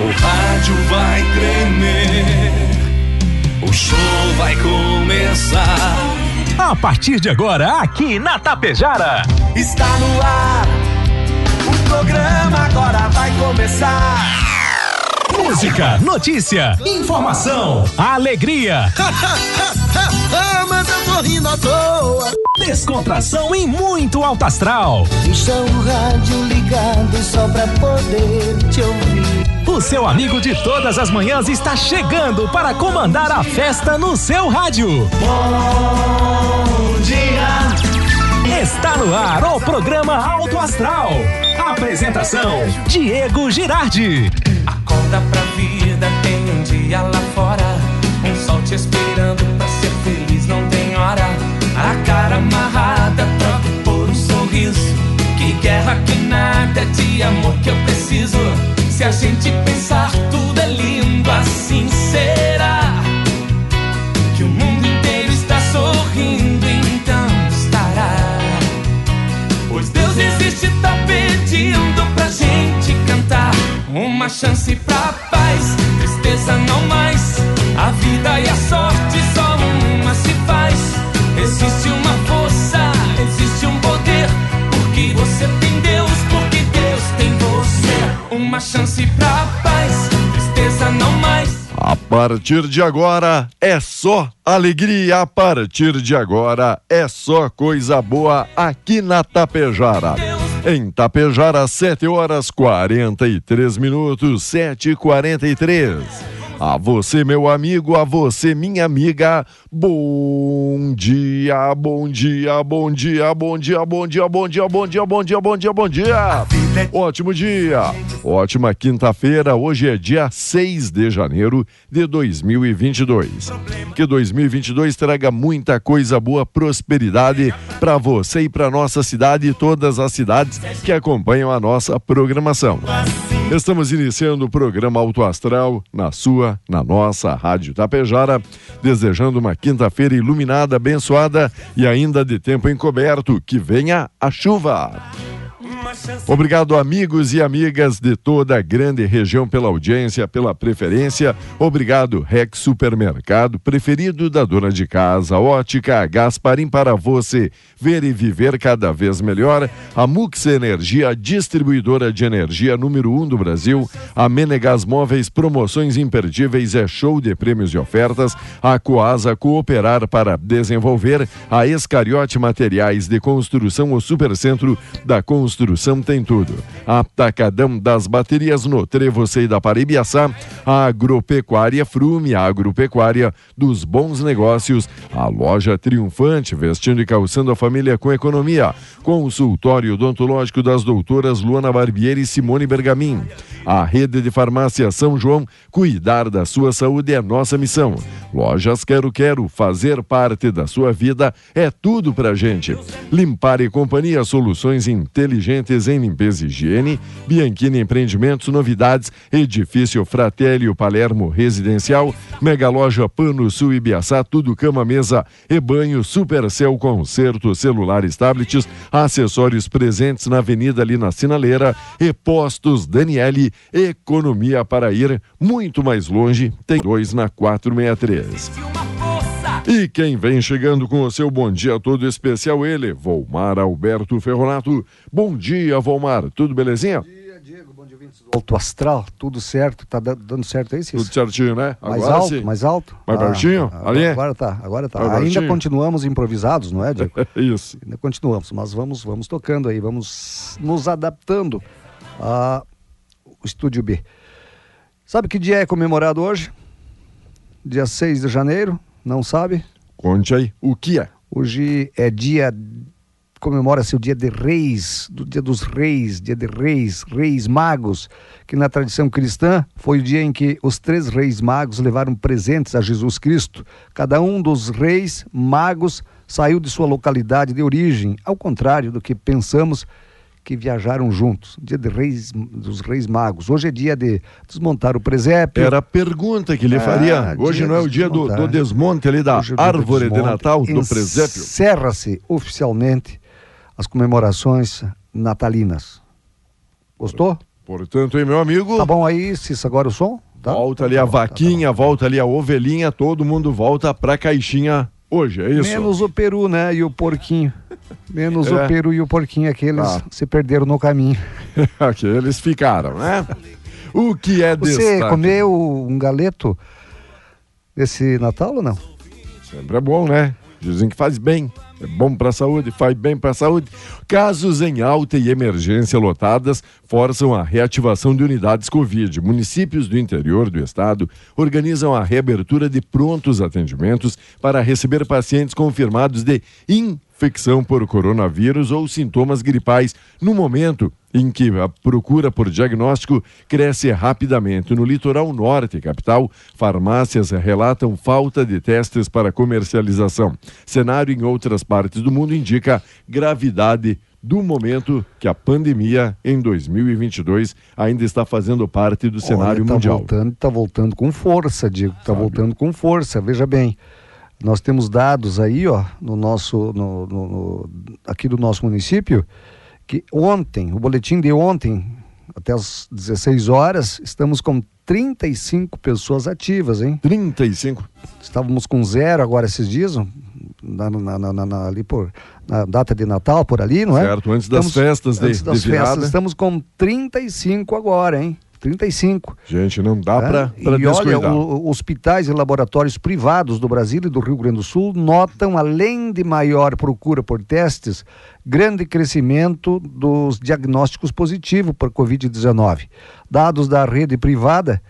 O rádio vai tremer, o show vai começar. A partir de agora, aqui na Tapejara, está no ar, o programa agora vai começar. Música, notícia, informação, alegria. Mas eu tô rindo à toa. Descontração e muito alto astral. Deixa o rádio ligado só pra poder te ouvir. O seu amigo de todas as manhãs está chegando para comandar a festa no seu rádio. Bom dia. Está no ar o programa Alto Astral. Apresentação: Diego Girardi. Acorda pra vida, tem um dia lá fora, um sol te esperando pra ser feliz, não tem hora. A cara amarrada, troca por um sorriso. Que guerra, que nada, de amor que eu preciso. Se a gente pensar, tudo é lindo, assim será. Que o mundo inteiro está sorrindo, então estará. Pois Deus existe, tá pedindo pra gente cantar. Uma chance pra paz, tristeza não mais. A vida e a sorte só uma se faz. Existe uma força, existe um poder, porque você tem Deus, porque Deus tem você. Uma chance pra paz, tristeza não mais. A partir de agora é só alegria, a partir de agora é só coisa boa aqui na Tapejara. Em Tapejara, 7h43, 7h43. A você, meu amigo, a você, minha amiga, bom dia, bom dia, bom dia, bom dia, bom dia, bom dia, bom dia, bom dia, bom dia, bom dia. Ótimo dia, ótima quinta-feira, hoje é dia 6 de janeiro de 2022. Que 2022 traga muita coisa boa, prosperidade para você e para nossa cidade e todas as cidades que acompanham a nossa programação. Estamos iniciando o programa Alto Astral na sua, na nossa Rádio Tapejara, desejando uma quinta-feira iluminada, abençoada e ainda de tempo encoberto, que venha a chuva. Obrigado, amigos e amigas de toda a grande região, pela audiência, pela preferência. Obrigado, Rec Supermercado, preferido da dona de casa. Ótica Gasparim, para você ver e viver cada vez melhor. A Mux Energia, distribuidora de energia número 1 do Brasil. A Menegas Móveis, promoções imperdíveis, é show de prêmios e ofertas. A Coasa, cooperar para desenvolver. A Escariote Materiais de Construção, o Supercentro da Construção tem tudo. Atacadão das Baterias no Trevo, Sei da Ibiaçá. A Agropecuária Frume, a agropecuária dos bons negócios. A Loja Triunfante, vestindo e calçando a família com economia. Consultório odontológico das doutoras Luana Barbieri e Simone Bergamin. A Rede de Farmácia São João, cuidar da sua saúde é nossa missão. Lojas Quero Quero, fazer parte da sua vida é tudo pra gente. Limpar e Companhia, soluções inteligentes em limpeza e higiene. Bianchini Empreendimentos, novidades, edifício Fratélio Palermo Residencial. Mega Loja Pano Sul, Ibiaçá, tudo cama, mesa e banho. Supercell, conserto, celulares, tablets, acessórios, presentes na avenida ali na Sinaleira. E Postos Daniele, economia para ir muito mais longe, tem 2 na 463. E quem vem chegando com o seu bom dia todo especial, ele, Volmar Alberto Ferronato. Bom dia, Volmar. Tudo belezinha? Bom dia, Diego. Bom dia, vindos do Alto Astral. Tudo certo? Tá dando certo aí, Cícero? Tudo certinho, né? Agora mais alto, sim. Mais alto. Mais pertinho? Ali? Agora tá. Mais ainda pertinho. Continuamos improvisados, não é, Diego? Isso. Ainda continuamos, mas vamos tocando aí, vamos nos adaptando ao Estúdio B. Sabe que dia é comemorado hoje? Dia 6 de janeiro. Não sabe? Conte aí, o que é? Hoje é dia, comemora-se o dia de reis, do dia dos reis, dia de reis, reis magos, que na tradição cristã foi o dia em que os 3 reis magos levaram presentes a Jesus Cristo. Cada um dos reis magos saiu de sua localidade de origem, ao contrário do que pensamos, que viajaram juntos. Dia de reis, dos reis magos. Hoje é dia de desmontar o presépio. Era a pergunta que lhe faria. Hoje não é o dia do desmonte ali da árvore de Natal, do presépio? Encerra-se oficialmente as comemorações natalinas. Gostou? Portanto, hein, meu amigo? Tá bom aí, Cícero, agora o som? Tá? Volta ali a vaquinha, volta ali a ovelhinha, todo mundo volta pra caixinha hoje, é isso? Menos o peru, né, e o porquinho. Menos o peru e o porquinho, aqueles se perderam no caminho. Aqueles ficaram, né? O que é destaque? Você comeu um galeto esse Natal ou não? Sempre é bom, né? Dizem que faz bem, é bom para a saúde, faz bem para a saúde. Casos em alta e emergência lotadas forçam a reativação de unidades Covid. Municípios do interior do estado organizam a reabertura de prontos atendimentos para receber pacientes confirmados de infecção por coronavírus ou sintomas gripais no momento em que a procura por diagnóstico cresce rapidamente. No litoral norte e capital, farmácias relatam falta de testes para comercialização. Cenário em outras partes do mundo indica gravidade do momento que a pandemia em 2022 ainda está fazendo parte do cenário mundial. Está voltando com força, Diego, está voltando com força, veja bem. Nós temos dados aí, ó, no nosso, aqui do nosso município, que ontem, o boletim de ontem, até as 16 horas, estamos com 35 pessoas ativas, hein? 35? Estávamos com 0 agora esses dias, ali por, na data de Natal, por ali, não é? Certo, antes das festas de virada. Estamos com 35 agora, hein? 35. Gente, não dá para descuidar. E olha, hospitais e laboratórios privados do Brasil e do Rio Grande do Sul notam, além de maior procura por testes, grande crescimento dos diagnósticos positivos por Covid-19. Dados da rede privada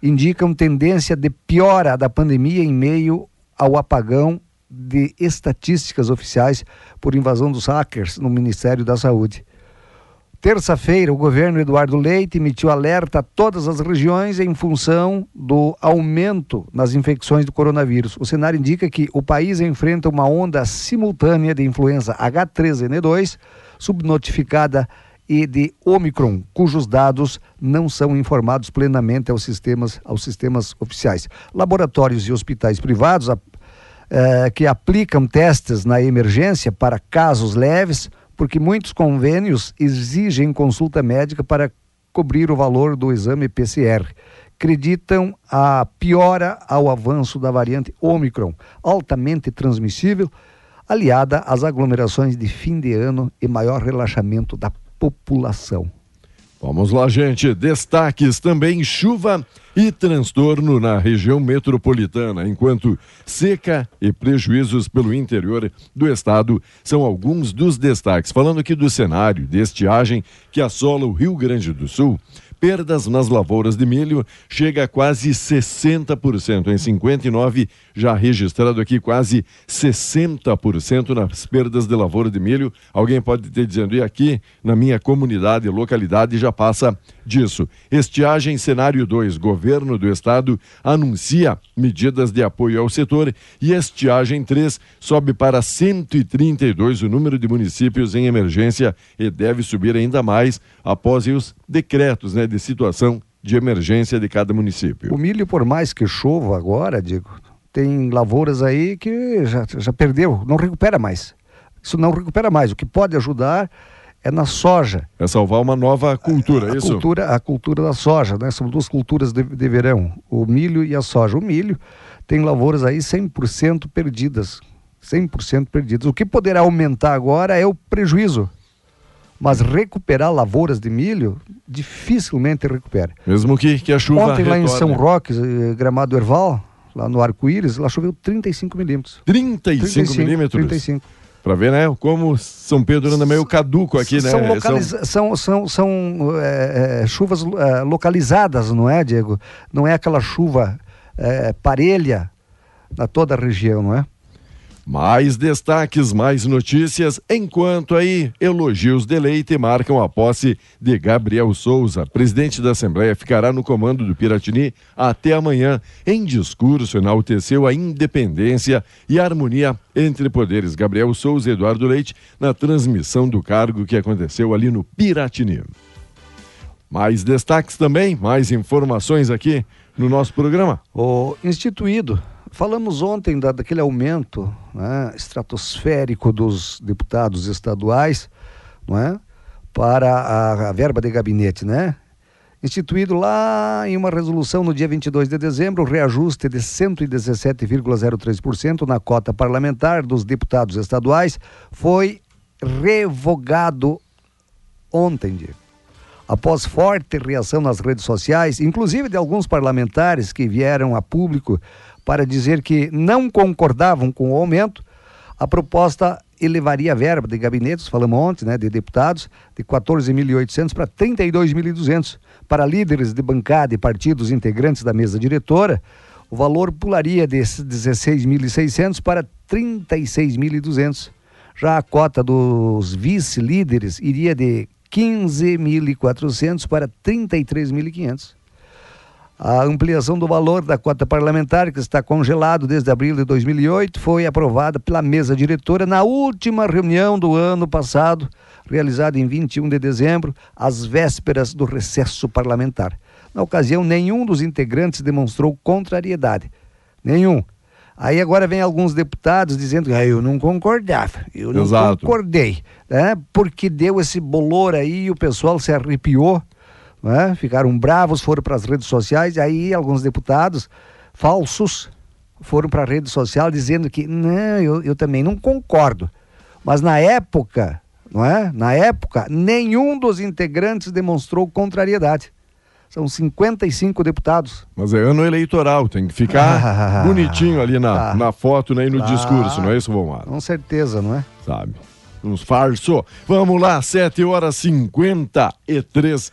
indicam tendência de piora da pandemia em meio ao apagão de estatísticas oficiais por invasão dos hackers no Ministério da Saúde. Terça-feira, o governo Eduardo Leite emitiu alerta a todas as regiões em função do aumento nas infecções do coronavírus. O cenário indica que o país enfrenta uma onda simultânea de influenza H3N2, subnotificada, e de Omicron, cujos dados não são informados plenamente aos sistemas oficiais. Laboratórios e hospitais privados que aplicam testes na emergência para casos leves, porque muitos convênios exigem consulta médica para cobrir o valor do exame PCR. Acreditam a piora ao avanço da variante Ômicron, altamente transmissível, aliada às aglomerações de fim de ano e maior relaxamento da população. Vamos lá, gente. Destaques também: chuva e transtorno na região metropolitana, enquanto seca e prejuízos pelo interior do estado são alguns dos destaques. Falando aqui do cenário de estiagem que assola o Rio Grande do Sul, perdas nas lavouras de milho chega a quase 60%. Em 59, já registrado aqui quase 60% nas perdas de lavoura de milho. Alguém pode ter dizendo, e aqui na minha comunidade, localidade, já passa disso. Estiagem, cenário 2. Governo do estado anuncia medidas de apoio ao setor. E estiagem 3, sobe para 132 o número de municípios em emergência e deve subir ainda mais após os decretos, né, de situação de emergência de cada município. O milho, por mais que chova agora, Diego, tem lavouras aí que já perdeu, não recupera mais. Isso não recupera mais. O que pode ajudar é na soja. É salvar uma nova cultura, é isso? A cultura da soja, né? São duas culturas de verão, o milho e a soja. O milho tem lavouras aí 100% perdidas. 100% perdidas. O que poderá aumentar agora é o prejuízo. Mas recuperar lavouras de milho, dificilmente recupera. Mesmo que a chuva ontem retorne. Lá em São Roque, Gramado Erval, lá no Arco-Íris, lá choveu 35 milímetros. 35 milímetros? 35. Para ver, né, como São Pedro anda meio caduco aqui, né? São chuvas localizadas, não é, Diego? Não é aquela chuva parelha na toda a região, não é? Mais destaques, mais notícias, enquanto aí elogios de Leite marcam a posse de Gabriel Souza. Presidente da Assembleia ficará no comando do Piratini até amanhã. Em discurso, enalteceu a independência e a harmonia entre poderes. Gabriel Souza e Eduardo Leite na transmissão do cargo que aconteceu ali no Piratini. Mais destaques também, mais informações aqui no nosso programa. O instituído. Falamos ontem daquele aumento, né, estratosférico dos deputados estaduais, não é? Para a verba de gabinete, né? instituído lá em uma resolução no dia 22 de dezembro, o reajuste de 117,03% na cota parlamentar dos deputados estaduais foi revogado ontem, após forte reação nas redes sociais, inclusive de alguns parlamentares que vieram a público para dizer que não concordavam com o aumento. A proposta elevaria a verba de gabinetes, falamos ontem, né, de deputados, de 14.800 para 32.200. Para líderes de bancada e partidos integrantes da mesa diretora, o valor pularia de 16.600 para 36.200. Já a cota dos vice-líderes iria de 15.400 para 33.500. A ampliação do valor da cota parlamentar, que está congelado desde abril de 2008, foi aprovada pela mesa diretora na última reunião do ano passado, realizada em 21 de dezembro, às vésperas do recesso parlamentar. Na ocasião, nenhum dos integrantes demonstrou contrariedade. Nenhum. Aí agora vem alguns deputados dizendo que eu não concordava, eu não concordei, né? Porque deu esse bolor aí, o pessoal se arrepiou, né? Ficaram bravos, foram para as redes sociais. Aí alguns deputados falsos foram para a rede social dizendo que não, eu também não concordo. Mas na época, não é? Na época, nenhum dos integrantes demonstrou contrariedade. São 55 deputados. Mas é ano eleitoral, tem que ficar bonitinho ali na foto, né, e no discurso, não é isso, Volmar? Com certeza, não é? Sabe? Nos farso. Vamos lá, 7:53.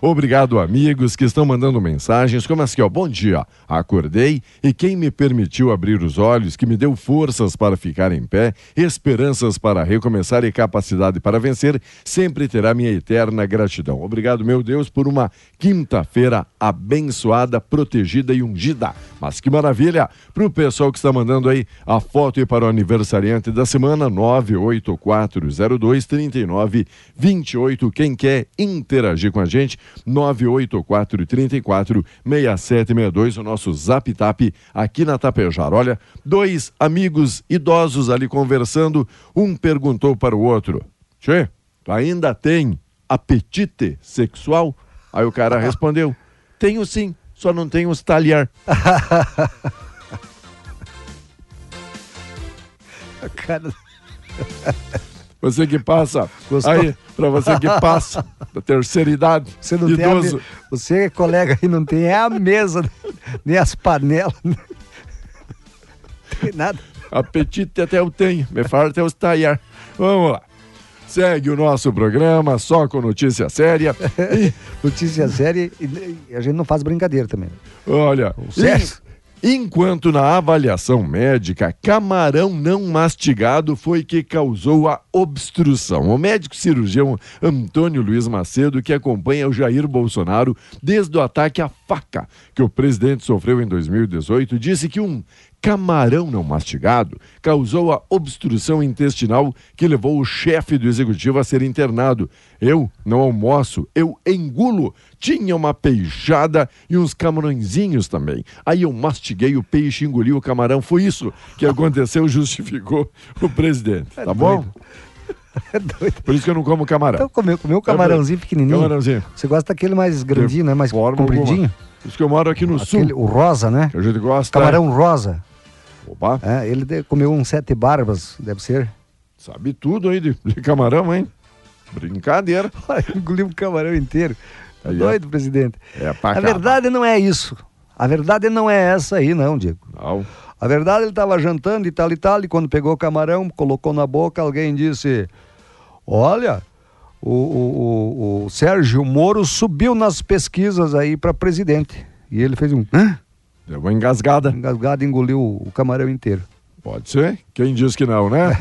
Obrigado, amigos que estão mandando mensagens, como assim, ó, bom dia, acordei e quem me permitiu abrir os olhos, que me deu forças para ficar em pé, esperanças para recomeçar e capacidade para vencer, sempre terá minha eterna gratidão. Obrigado, meu Deus, por uma quinta-feira abençoada, protegida e ungida. Mas que maravilha, pro pessoal que está mandando aí a foto e para o aniversariante da semana, 984023928. Quem quer interagir com a gente, 984346762, o nosso Zap Tap aqui na Tapejara. Olha, dois amigos idosos ali conversando, um perguntou para o outro: "Tchê, tu ainda tem apetite sexual?" Aí o cara respondeu: "Tenho sim, só não tenho os talhar." Cara... Você que passa, gostou? Aí, pra você que passa da terceira idade, você não idoso. Tem você, colega, aí não tem a mesa, nem as panelas, não tem nada. Apetite até eu tenho, me fala até os talhar. Vamos lá. Segue o nosso programa, só com notícia séria. E... notícia séria, e a gente não faz brincadeira também. Olha, sucesso. Enquanto na avaliação médica, camarão não mastigado foi que causou a obstrução. O médico cirurgião Antônio Luiz Macedo, que acompanha o Jair Bolsonaro desde o ataque à faca que o presidente sofreu em 2018, disse que um camarão não mastigado causou a obstrução intestinal que levou o chefe do executivo a ser internado. "Eu não almoço, eu engulo. Tinha uma peixada e uns camarõezinhos também. Aí eu mastiguei o peixe, engoli o camarão. Foi isso que aconteceu", justificou o presidente. Tá bom? É doido. Por isso que eu não como camarão. Então comeu o camarãozinho pequenininho. Camarãozinho. Você gosta daquele mais grandinho, né? Mais compridinho. Por isso que eu moro aqui no sul. O rosa, né? Que a gente gosta. Camarão rosa. Opa. É, ele comeu uns 7 barbas, deve ser. Sabe tudo aí de camarão, hein? Brincadeira. Engoliu o camarão inteiro. Aí doido, presidente. É pra cá. A verdade não é isso. A verdade não é essa aí, não, Diego. Não. A verdade, ele estava jantando e tal, e quando pegou o camarão, colocou na boca, alguém disse: "Olha, o Sérgio Moro subiu nas pesquisas aí para presidente." E ele fez um... hã? Deu uma engasgada. Engasgada, engoliu o camarão inteiro. Pode ser? Quem diz que não, né?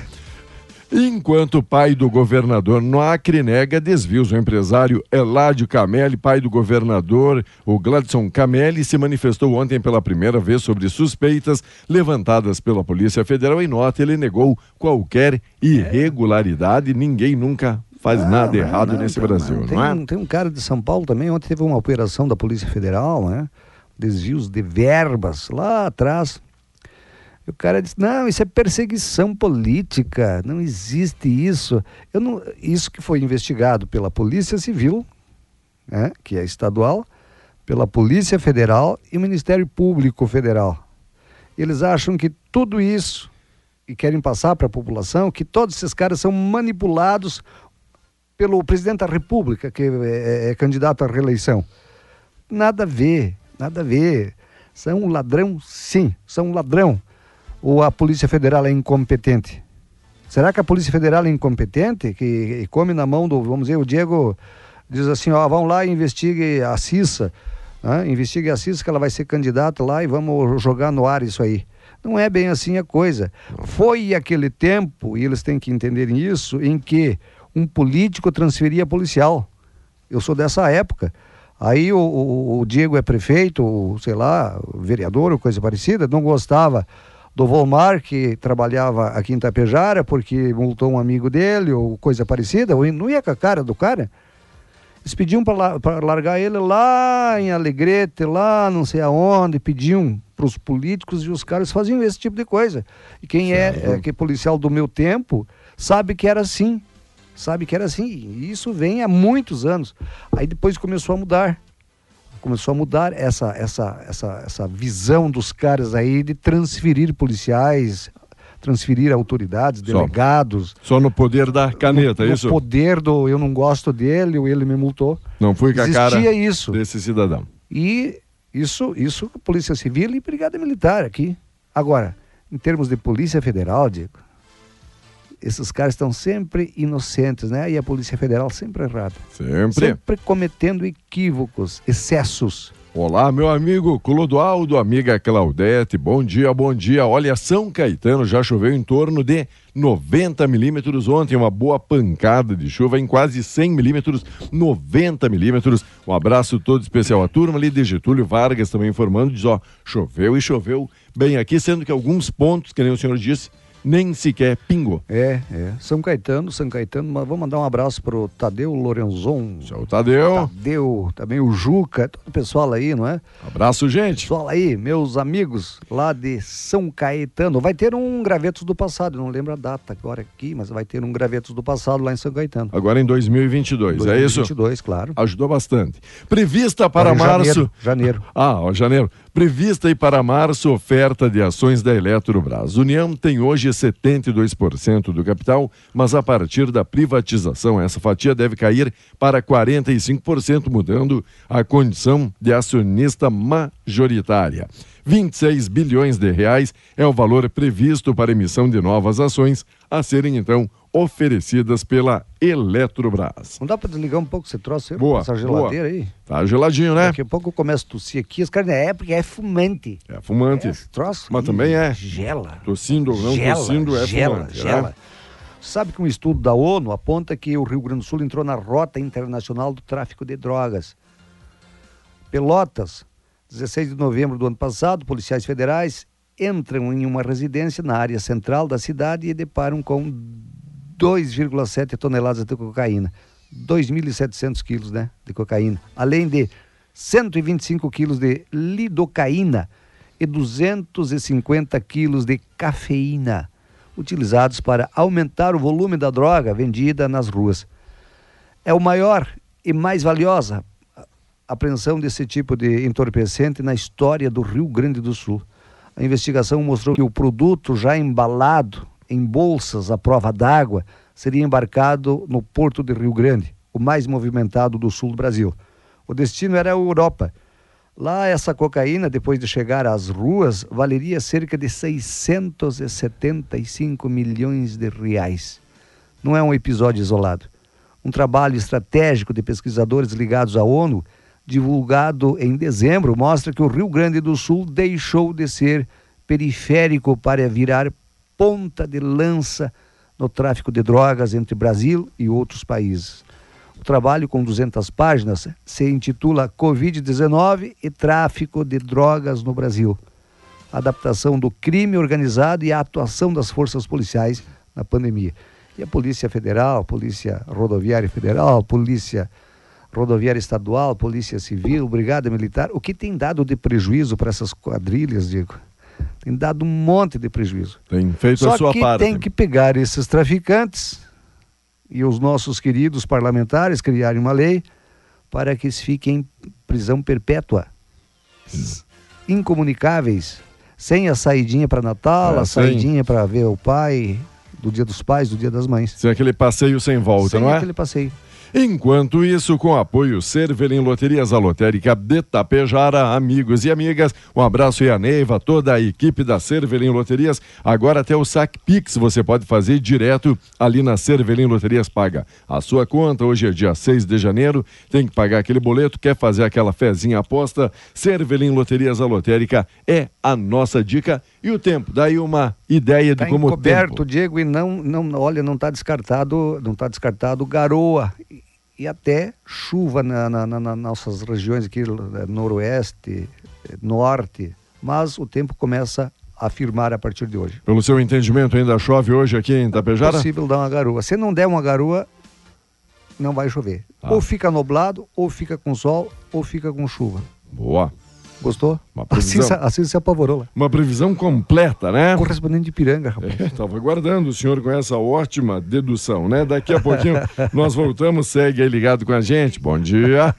Enquanto o pai do governador no Acre nega desvios, o empresário Eládio Camelli, pai do governador, o Gladson Camelli, se manifestou ontem pela primeira vez sobre suspeitas levantadas pela Polícia Federal. Em nota, ele negou qualquer irregularidade. Ninguém nunca faz nada errado nesse Brasil, não é? Tem um cara de São Paulo também, ontem teve uma operação da Polícia Federal, né? Desvios de verbas lá atrás. O cara disse: "Não, isso é perseguição política, não existe isso." Isso que foi investigado pela Polícia Civil, né, que é estadual, pela Polícia Federal e Ministério Público Federal. Eles acham que tudo isso, e querem passar para a população, que todos esses caras são manipulados pelo presidente da República, que é candidato à reeleição. Nada a ver, nada a ver. São um ladrão, sim, são um ladrão. Ou a Polícia Federal é incompetente? Será que a Polícia Federal é incompetente? Que come na mão do, vamos dizer, o Diego diz assim, ó, vão lá e investigue a Cissa, né? Investigue a Cissa, que ela vai ser candidata lá e vamos jogar no ar isso aí. Não é bem assim a coisa. Foi aquele tempo, e eles têm que entender isso, em que um político transferia policial. Eu sou dessa época. Aí o Diego é prefeito, ou, sei lá, vereador ou coisa parecida, não gostava do Volmar, que trabalhava aqui em Tapejara, porque multou um amigo dele ou coisa parecida, ou não ia com a cara do cara. Eles pediam para largar ele lá em Alegrete, lá não sei aonde, pediam para os políticos, e os caras faziam esse tipo de coisa. E quem que é policial do meu tempo sabe que era assim. Sabe que era assim. E isso vem há muitos anos. Aí depois começou a mudar. Começou a mudar essa visão dos caras aí de transferir policiais, transferir autoridades, delegados. Só no poder da caneta, no, isso? No poder do eu não gosto dele, ou ele me multou. Não fui com a cara isso. Desse cidadão. E isso, Polícia Civil e Brigada Militar aqui. Agora, em termos de Polícia Federal, Diego, esses caras estão sempre inocentes, né? E a Polícia Federal sempre errada. Sempre cometendo equívocos, excessos. Olá, meu amigo Clodoaldo, amiga Claudete, bom dia, bom dia. Olha, São Caetano já choveu em torno de 90 milímetros ontem, uma boa pancada de chuva em quase 100 milímetros, 90 milímetros. Um abraço todo especial à turma ali de Getúlio Vargas também informando, diz, ó, choveu e choveu bem aqui, sendo que alguns pontos, que nem o senhor disse, nem sequer pingou. São Caetano, mas vamos mandar um abraço pro Tadeu Lorenzon. Seu Tadeu, também o Juca, todo o pessoal aí, não é? Abraço, gente. Pessoal aí, meus amigos lá de São Caetano. Vai ter um Gravetos do Passado, não lembro a data agora aqui, mas vai ter um Gravetos do Passado lá em São Caetano. Agora em 2022, é isso? 2022, claro. Ajudou bastante. Prevista para março... Janeiro. Janeiro. Prevista aí para março, oferta de ações da Eletrobras. União tem hoje 72% do capital, mas a partir da privatização, essa fatia deve cair para 45%, mudando a condição de acionista majoritária. 26 bilhões de reais é o valor previsto para emissão de novas ações a serem, então, oferecidas pela Eletrobras. Não dá para desligar um pouco esse troço aí? Boa, essa geladeira boa. Aí? Tá geladinho, né? Daqui a pouco eu começo a tossir aqui, os caras, porque é fumante. É fumante. É esse troço. Mas também é. Gela. Tossindo ou não, tossindo é fumante. Gela. Né? Sabe que um estudo da ONU aponta que o Rio Grande do Sul entrou na rota internacional do tráfico de drogas. Pelotas, 16 de novembro do ano passado, policiais federais entram em uma residência na área central da cidade e deparam com 2,7 toneladas de cocaína, 2.700 quilos, né, de cocaína, além de 125 quilos de lidocaína e 250 quilos de cafeína, utilizados para aumentar o volume da droga vendida nas ruas. É o maior e mais valiosa apreensão desse tipo de entorpecente na história do Rio Grande do Sul. A investigação mostrou que o produto já embalado em bolsas à prova d'água seria embarcado no porto de Rio Grande, o mais movimentado do sul do Brasil. O destino era a Europa. Lá, essa cocaína, depois de chegar às ruas, valeria cerca de 675 milhões de reais. Não é um episódio isolado. Um trabalho estratégico de pesquisadores ligados à ONU, divulgado em dezembro, mostra que o Rio Grande do Sul deixou de ser periférico para virar ponta de lança no tráfico de drogas entre Brasil e outros países. O trabalho, com 200 páginas, se intitula Covid-19 e Tráfico de Drogas no Brasil. Adaptação do crime organizado e a atuação das forças policiais na pandemia. E a Polícia Federal, Polícia Rodoviária Federal, Polícia Rodoviária Estadual, Polícia Civil, Brigada Militar, o que tem dado de prejuízo para essas quadrilhas, Diego? Tem dado um monte de prejuízo. Tem feito só a sua parte. Tem que pegar esses traficantes e os nossos queridos parlamentares criarem uma lei para que se fiquem em prisão perpétua, incomunicáveis, sem a saidinha para Natal, a saidinha para ver o pai, do Dia dos Pais, do Dia das Mães. Sem aquele passeio sem volta, sem não é? Sem aquele passeio. Enquanto isso, com apoio Cervelim Loterias, a lotérica de Tapejara, amigos e amigas, um abraço e a Neiva, toda a equipe da Cervelim Loterias, agora até o Sac Pix você pode fazer direto ali na Cervelim Loterias, paga a sua conta, hoje é dia 6 de janeiro, tem que pagar aquele boleto, quer fazer aquela fezinha aposta, Cervelim Loterias, a lotérica é a nossa dica. E o tempo, daí uma ideia de como o tempo. Diego, e olha, não está descartado, garoa. E até chuva nas nossas regiões aqui, noroeste, norte, mas o tempo começa a firmar a partir de hoje. Pelo seu entendimento, ainda chove hoje aqui em Tapejara? É possível dar uma garoa. Se não der uma garoa, não vai chover. Ah. Ou fica nublado, ou fica com sol, ou fica com chuva. Boa. Gostou? Assim se apavorou lá. Uma previsão completa, né? Correspondente de Piranga, rapaz. Estava aguardando o senhor com essa ótima dedução, né? Daqui a pouquinho nós voltamos, segue aí ligado com a gente. Bom dia.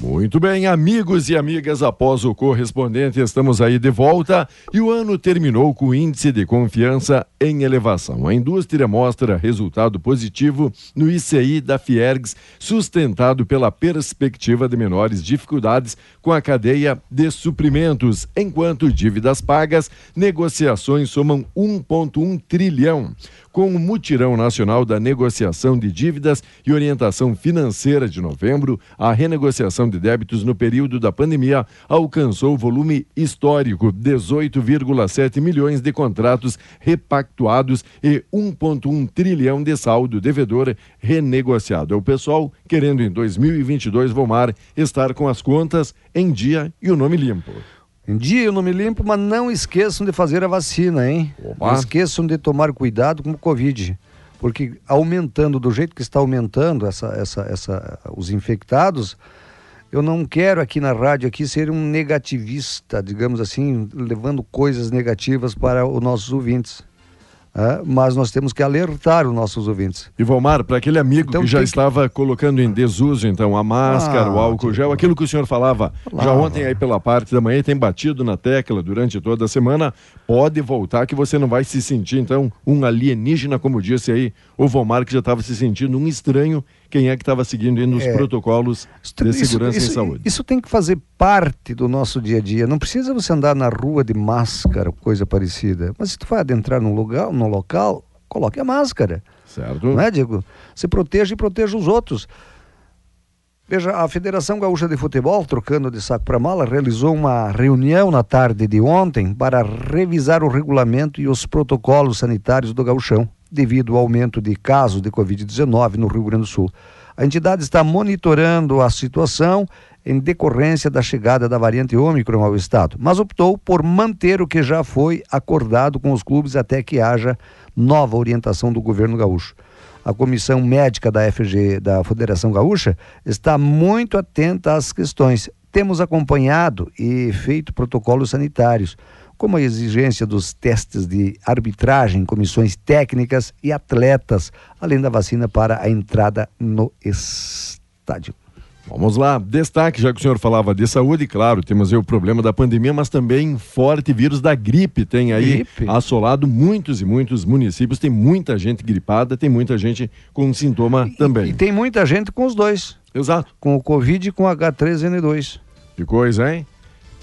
Muito bem, amigos e amigas, após o correspondente, estamos aí de volta e o ano terminou com o índice de confiança em elevação. A indústria mostra resultado positivo no ICI da Fiergs, sustentado pela perspectiva de menores dificuldades com a cadeia de suprimentos, enquanto dívidas pagas, negociações somam 1,1 trilhão. Com o Mutirão Nacional da Negociação de Dívidas e Orientação Financeira de novembro, a renegociação de débitos no período da pandemia alcançou volume histórico, 18,7 milhões de contratos repactuados e 1,1 trilhão de saldo devedor renegociado. É o pessoal querendo em 2022, Volmar, estar com as contas em dia e o nome limpo. Um dia eu não me limpo, mas não esqueçam de fazer a vacina, hein? Opa. Não esqueçam de tomar cuidado com o Covid, porque aumentando, do jeito que está aumentando os infectados, eu não quero aqui na rádio aqui ser um negativista, digamos assim, levando coisas negativas para os nossos ouvintes. Mas nós temos que alertar os nossos ouvintes. E Volmar, para aquele amigo então, que já estava colocando em desuso, então, a máscara, o álcool gel, aquilo que o senhor falava já ontem aí pela parte da manhã, tem batido na tecla durante toda a semana, pode voltar que você não vai se sentir, então, um alienígena, como disse aí o Volmar, que já estava se sentindo um estranho. Quem é que estava seguindo aí nos protocolos de segurança e saúde? Isso tem que fazer parte do nosso dia a dia. Não precisa você andar na rua de máscara, coisa parecida. Mas se tu vai adentrar num local, coloque a máscara. Certo. Não é, Diego? Se proteja e proteja os outros. Veja, a Federação Gaúcha de Futebol, trocando de saco para mala, realizou uma reunião na tarde de ontem para revisar o regulamento e os protocolos sanitários do Gauchão, devido ao aumento de casos de Covid-19 no Rio Grande do Sul. A entidade está monitorando a situação em decorrência da chegada da variante Ômicron ao estado, mas optou por manter o que já foi acordado com os clubes até que haja nova orientação do governo gaúcho. A comissão médica da FG, da Federação Gaúcha, está muito atenta às questões. Temos acompanhado e feito protocolos sanitários, como a exigência dos testes de arbitragem, comissões técnicas e atletas, além da vacina para a entrada no estádio. Vamos lá, destaque, já que o senhor falava de saúde, claro, temos aí o problema da pandemia, mas também forte vírus da gripe, tem aí assolado muitos e muitos municípios, tem muita gente gripada, tem muita gente com sintoma também. E tem muita gente com os dois. Exato. Com o Covid e com H3N2. Que coisa, hein?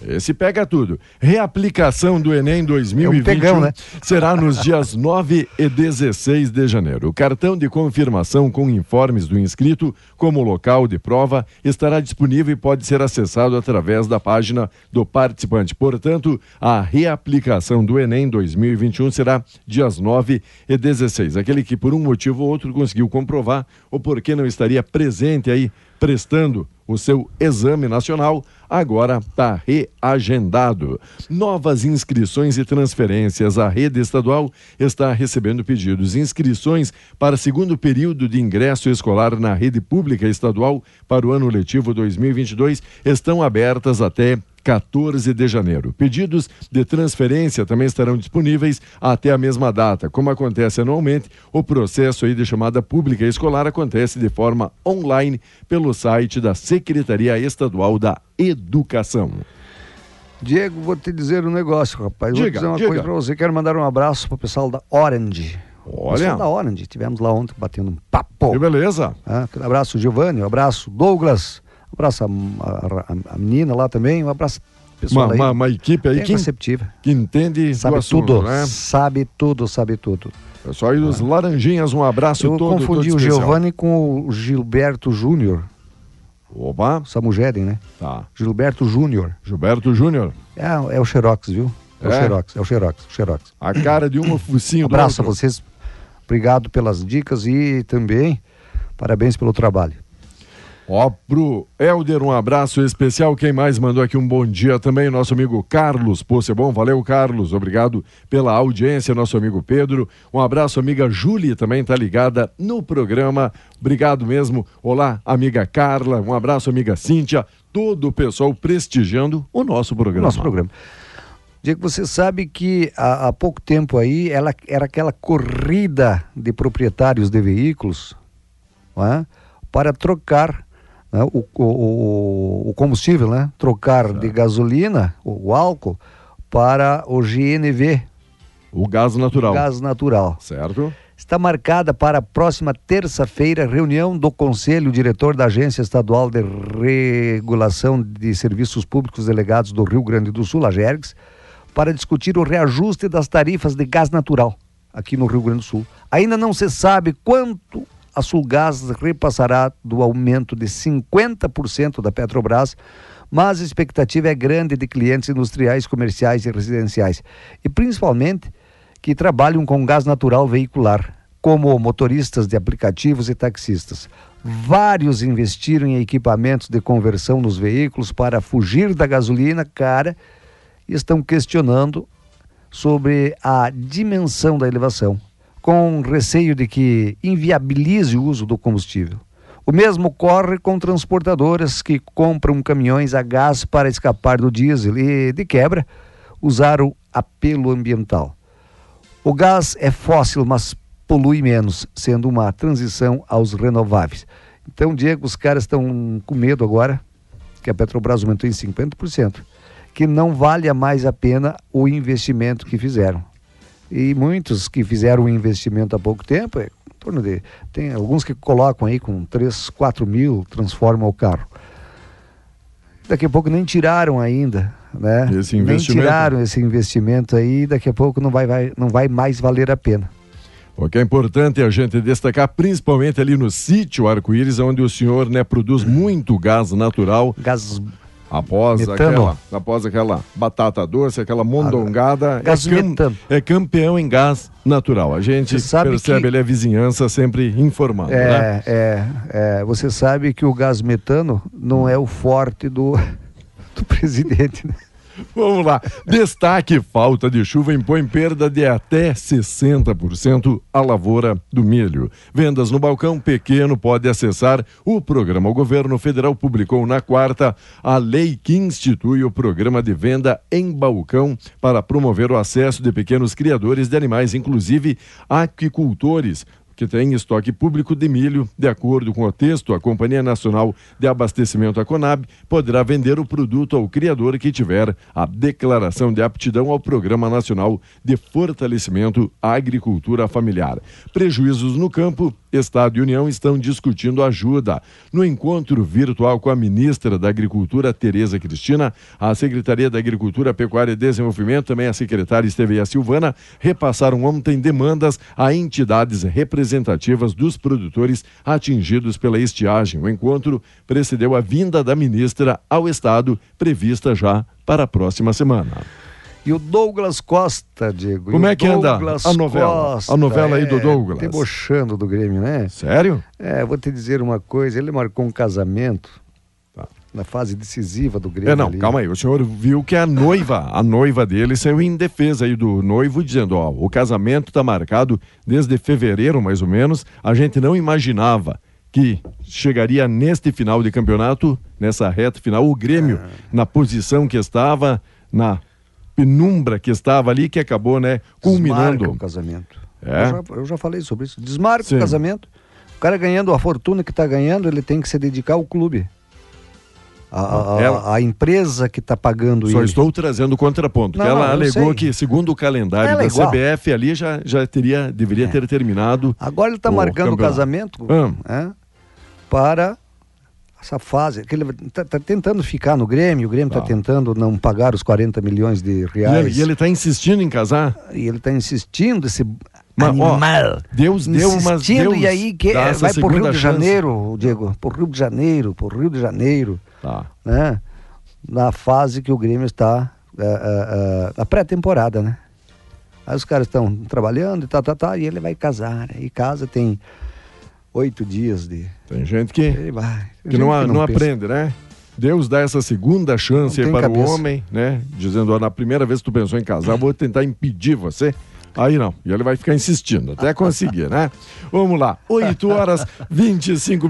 Esse pega tudo. Reaplicação do Enem 2021 pegão, né? Será nos dias 9 e 16 de janeiro. O cartão de confirmação com informes do inscrito, como local de prova, estará disponível e pode ser acessado através da página do participante. Portanto, a reaplicação do Enem 2021 será dias 9 e 16. Aquele que por um motivo ou outro conseguiu comprovar ou porque não estaria presente aí prestando o seu exame nacional agora está reagendado. Novas inscrições e transferências. A rede estadual está recebendo pedidos. Inscrições para segundo período de ingresso escolar na rede pública estadual para o ano letivo 2022 estão abertas até 14 de janeiro. Pedidos de transferência também estarão disponíveis até a mesma data. Como acontece anualmente, o processo aí de chamada pública escolar acontece de forma online pelo site da Secretaria Estadual da Educação. Diego, vou te dizer um negócio, rapaz. Diga, vou dizer uma coisa pra você. Quero mandar um abraço pro pessoal da Orange. Olha. Pessoal da Orange, tivemos lá ontem batendo um papo. Que beleza. Ah, um abraço, Giovanni. Um abraço, Douglas. Um abraço a menina lá também, um abraço pessoal aí. Uma equipe aí que entende, sabe, do assunto, tudo, né? Sabe tudo, sabe tudo. Pessoal aí dos Laranjinhas, um abraço. Eu todo, confundi todo o Giovanni com o Gilberto Júnior. Opa. Samugedem, né? Tá. Gilberto Júnior. Gilberto Júnior. É o Xerox, viu? É o Xerox, é o Xerox. A cara de um focinho do abraço outro. A vocês, obrigado pelas dicas e também parabéns pelo trabalho. Ó, pro Helder, um abraço especial. Quem mais mandou aqui um bom dia também? Nosso amigo Carlos Possebon. Valeu, Carlos. Obrigado pela audiência. Nosso amigo Pedro. Um abraço, amiga Júlia, também tá ligada no programa. Obrigado mesmo. Olá, amiga Carla. Um abraço, amiga Cíntia. Todo o pessoal prestigiando o nosso programa. Nosso programa. Diego, você sabe que há pouco tempo aí ela era aquela corrida de proprietários de veículos, não é? Para trocar o combustível, né? Trocar de gasolina, o álcool, para o GNV. O gás natural. O gás natural. Certo. Está marcada para a próxima terça-feira reunião do Conselho Diretor da Agência Estadual de Regulação de Serviços Públicos Delegados do Rio Grande do Sul, a Jergs, para discutir o reajuste das tarifas de gás natural aqui no Rio Grande do Sul. Ainda não se sabe quanto a Sulgás repassará do aumento de 50% da Petrobras, mas a expectativa é grande de clientes industriais, comerciais e residenciais, e principalmente que trabalham com gás natural veicular, como motoristas de aplicativos e taxistas. Vários investiram em equipamentos de conversão nos veículos para fugir da gasolina cara e estão questionando sobre a dimensão da elevação, com receio de que inviabilize o uso do combustível. O mesmo ocorre com transportadoras que compram caminhões a gás para escapar do diesel e, de quebra, usar o apelo ambiental. O gás é fóssil, mas polui menos, sendo uma transição aos renováveis. Então, Diego, os caras estão com medo agora que a Petrobras aumentou em 50%, que não valha mais a pena o investimento que fizeram. E muitos que fizeram um investimento há pouco tempo, em torno de, tem alguns que colocam aí com 3, 4 mil, transformam o carro. Daqui a pouco nem tiraram ainda, né? Esse investimento. Nem tiraram esse investimento aí, daqui a pouco não vai mais valer a pena. O que é importante a gente destacar, principalmente ali no sítio Arco-Íris, onde o senhor, né, produz muito gás natural. Gás Após aquela batata doce, aquela mondongada, é campeão em gás natural. A gente percebe ali a vizinhança sempre informando, né? Você sabe que o gás metano não é o forte do presidente, né? Vamos lá. Destaque: falta de chuva impõe perda de até 60% à lavoura do milho. Vendas no balcão pequeno pode acessar o programa. O governo federal publicou na quarta a lei que institui o programa de venda em balcão para promover o acesso de pequenos criadores de animais, inclusive aquicultores, que tem estoque público de milho. De acordo com o texto, a Companhia Nacional de Abastecimento, a Conab, poderá vender o produto ao criador que tiver a declaração de aptidão ao Programa Nacional de Fortalecimento à Agricultura Familiar. Prejuízos no campo, Estado e União estão discutindo ajuda. No encontro virtual com a ministra da Agricultura, Tereza Cristina, a Secretaria da Agricultura, Pecuária e Desenvolvimento, também a secretária Estevia Silvana, repassaram ontem demandas a entidades representativas dos produtores atingidos pela estiagem. O encontro precedeu a vinda da ministra ao Estado, prevista já para a próxima semana. E o Douglas Costa, Diego. Como é que anda a novela? Costa, a novela aí do Douglas. Debochando do Grêmio, né? Sério? Vou te dizer uma coisa, ele marcou um casamento. Tá. na fase decisiva do Grêmio. Não, ali, calma aí, o senhor viu que a noiva dele saiu em defesa aí do noivo, dizendo, ó, o casamento está marcado desde fevereiro, mais ou menos, a gente não imaginava que chegaria neste final de campeonato, nessa reta final, o Grêmio, na posição que estava, na penumbra que estava ali, que acabou, né, culminando. Desmarca o casamento. É. Eu já falei sobre isso, desmarca Sim. o casamento. O cara ganhando a fortuna que está ganhando, ele tem que se dedicar ao clube. A empresa que está pagando isso. Só estou trazendo o contraponto. Não, ela alegou sei. Que, segundo o calendário da CBF, ali já deveria ter terminado. Agora ele está marcando o casamento para essa fase. Ele está tentando ficar no Grêmio, o Grêmio está tentando não pagar os 40 milhões de reais. E ele está insistindo em casar? E ele está insistindo, esse animal. Ó, Deus deu, mas Deus e aí que vai pro Rio de Janeiro, Diego, pro Rio de Janeiro. Tá. Né? Na fase que o Grêmio está na pré-temporada, né? Aí os caras estão trabalhando e e ele vai casar, né? E casa tem 8 dias de... Tem gente que não aprende, né? Deus dá essa segunda chance para o homem, né? Dizendo, ó, na primeira vez que tu pensou em casar, vou tentar impedir você. Aí não, e ele vai ficar insistindo até conseguir, né? Vamos lá, 8:25,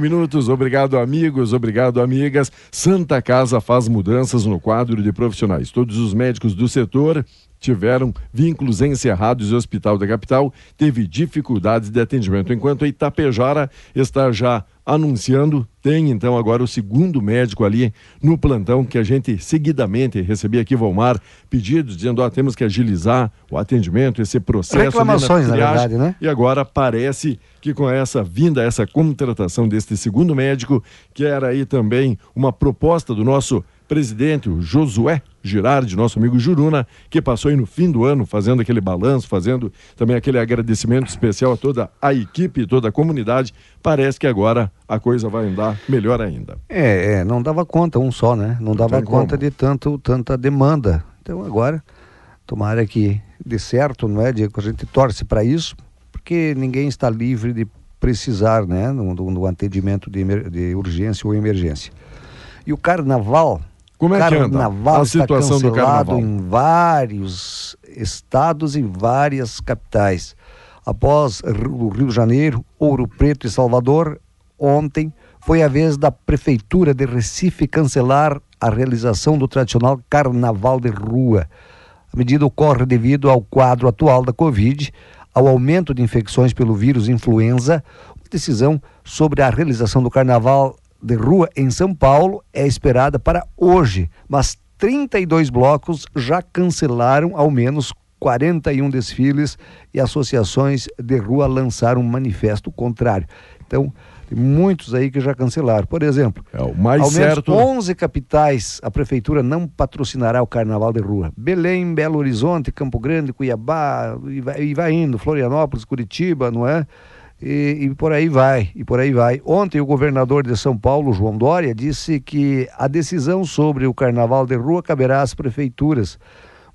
obrigado amigos, obrigado amigas. Santa Casa faz mudanças no quadro de profissionais. Todos os médicos do setor tiveram vínculos encerrados e o Hospital da Capital teve dificuldades de atendimento, enquanto a Itapejara está já anunciando, tem então agora o segundo médico ali no plantão, que a gente seguidamente recebia aqui, Volmar, pedidos dizendo, temos que agilizar o atendimento, esse processo. Reclamações, na verdade, né? E agora parece que com essa vinda, essa contratação deste segundo médico, que era aí também uma proposta do nosso presidente, o Josué Girardi, nosso amigo Juruna, que passou aí no fim do ano fazendo aquele balanço, fazendo também aquele agradecimento especial a toda a equipe, toda a comunidade. Parece que agora a coisa vai andar melhor ainda. Não dava conta um só, né? Não dava conta de tanta demanda. Então agora, tomara que dê certo, não é, Diego? A gente torce para isso, porque ninguém está livre de precisar, né? Do atendimento de urgência ou emergência. E o carnaval... Como é que anda a situação do carnaval? Em vários estados e várias capitais. Após o Rio de Janeiro, Ouro Preto e Salvador, ontem foi a vez da Prefeitura de Recife cancelar a realização do tradicional carnaval de rua. A medida ocorre devido ao quadro atual da Covid, ao aumento de infecções pelo vírus influenza. Uma decisão sobre a realização do carnaval de rua em São Paulo é esperada para hoje, mas 32 blocos já cancelaram ao menos 41 desfiles e associações de rua lançaram um manifesto contrário. Então, tem muitos aí que já cancelaram. Por exemplo, ao menos 11 capitais a prefeitura não patrocinará o carnaval de rua. Belém, Belo Horizonte, Campo Grande, Cuiabá, e vai indo, Florianópolis, Curitiba, não é? E por aí vai. Ontem o governador de São Paulo, João Dória, disse que a decisão sobre o carnaval de rua caberá às prefeituras,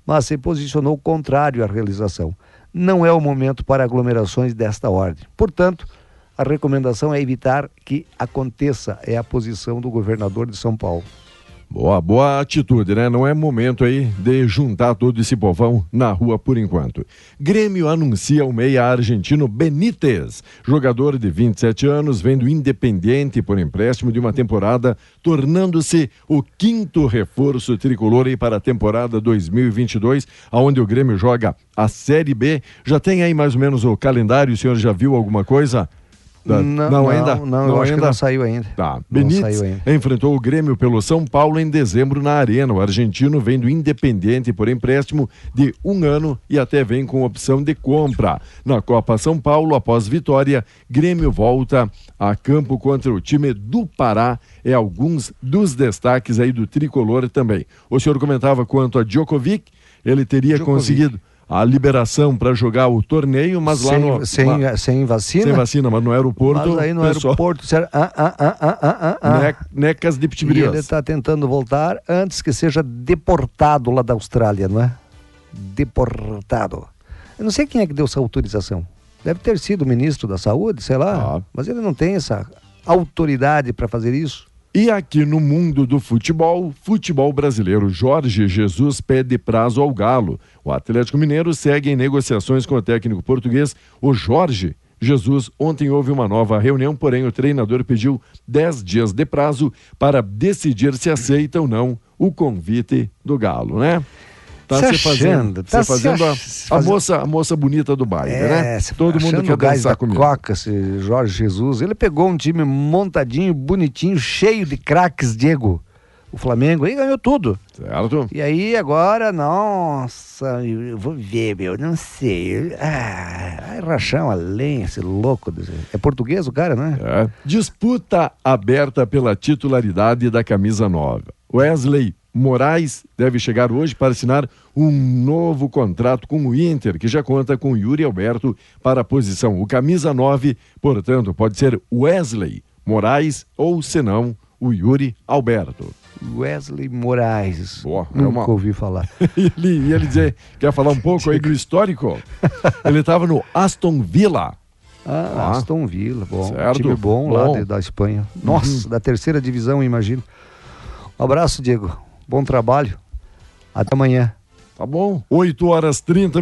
mas se posicionou contrário à realização. Não é o momento para aglomerações desta ordem. Portanto, a recomendação é evitar que aconteça, é a posição do governador de São Paulo. Boa atitude, né? Não é momento aí de juntar todo esse povão na rua por enquanto. Grêmio anuncia o meia argentino Benítez. Jogador de 27 anos, vem do Independiente por empréstimo de uma temporada, tornando-se o quinto reforço tricolor aí para a temporada 2022, onde o Grêmio joga a Série B. Já tem aí mais ou menos o calendário, o senhor já viu alguma coisa? Não, eu acho que não saiu ainda. Tá. Benítez enfrentou o Grêmio pelo São Paulo em dezembro na Arena. O argentino vem do Independiente por empréstimo de 1 ano e até vem com opção de compra. Na Copa São Paulo, após vitória, Grêmio volta a campo contra o time do Pará. É alguns dos destaques aí do tricolor também. O senhor comentava quanto a Djokovic, ele teria conseguido a liberação para jogar o torneio, mas sem vacina? Sem vacina, mas no aeroporto. Mas aí no aeroporto, disseram, necas de ptibrias. Ele está tentando voltar antes que seja deportado lá da Austrália, não é? Deportado. Eu não sei quem é que deu essa autorização. Deve ter sido o ministro da Saúde, sei lá. Mas ele não tem essa autoridade para fazer isso. E aqui no mundo do futebol brasileiro, Jorge Jesus pede prazo ao Galo. O Atlético Mineiro segue em negociações com o técnico português, o Jorge Jesus. Ontem houve uma nova reunião, porém o treinador pediu 10 dias de prazo para decidir se aceita ou não o convite do Galo, né? Tá se fazendo a moça bonita do baile, né? Todo mundo quer dançar comigo. Coca, esse Jorge Jesus, ele pegou um time montadinho, bonitinho, cheio de craques, Diego. O Flamengo aí ganhou tudo. Certo. E aí agora, nossa, eu vou ver, meu, não sei. Ah, rachão além, esse louco. É português o cara, né? É. Disputa aberta pela titularidade da camisa nova. Wesley Moraes deve chegar hoje para assinar um novo contrato com o Inter, que já conta com Yuri Alberto para a posição. O camisa 9, portanto, pode ser Wesley Moraes ou, se não, o Yuri Alberto. Wesley Moraes. Boa, nunca ouvi falar. ele dizer, quer falar um pouco aí do histórico? Ele estava no Aston Villa. Aston Villa, bom. Certo. Time bom lá da Espanha. Nossa, da terceira divisão, imagino. Um abraço, Diego. Bom trabalho. Até amanhã. Tá bom. 8h30.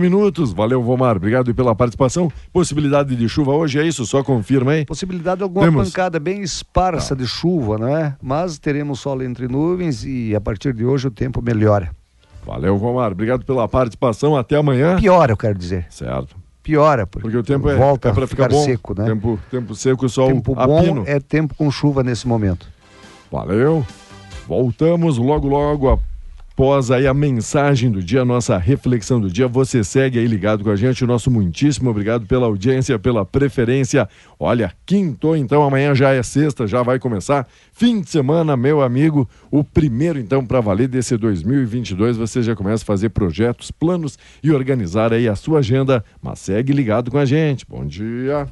Valeu, Volmar. Obrigado pela participação. Possibilidade de chuva hoje, é isso? Só confirma aí. Possibilidade de alguma pancada bem esparsa de chuva, não é? Mas teremos sol entre nuvens e a partir de hoje o tempo melhora. Valeu, Volmar. Obrigado pela participação. Até amanhã. Piora, eu quero dizer. Certo. Piora, porque o tempo volta para ficar bom. Seco, né? Tempo seco, sol tempo bom apino. É tempo com chuva nesse momento. Valeu. Voltamos logo após aí a mensagem do dia, nossa reflexão do dia. Você segue aí ligado com a gente, o nosso muitíssimo obrigado pela audiência, pela preferência. Olha, quintou então, amanhã já é sexta, já vai começar fim de semana, meu amigo, o primeiro então para valer desse 2022. Você já começa a fazer projetos, planos e organizar aí a sua agenda, mas segue ligado com a gente. Bom dia.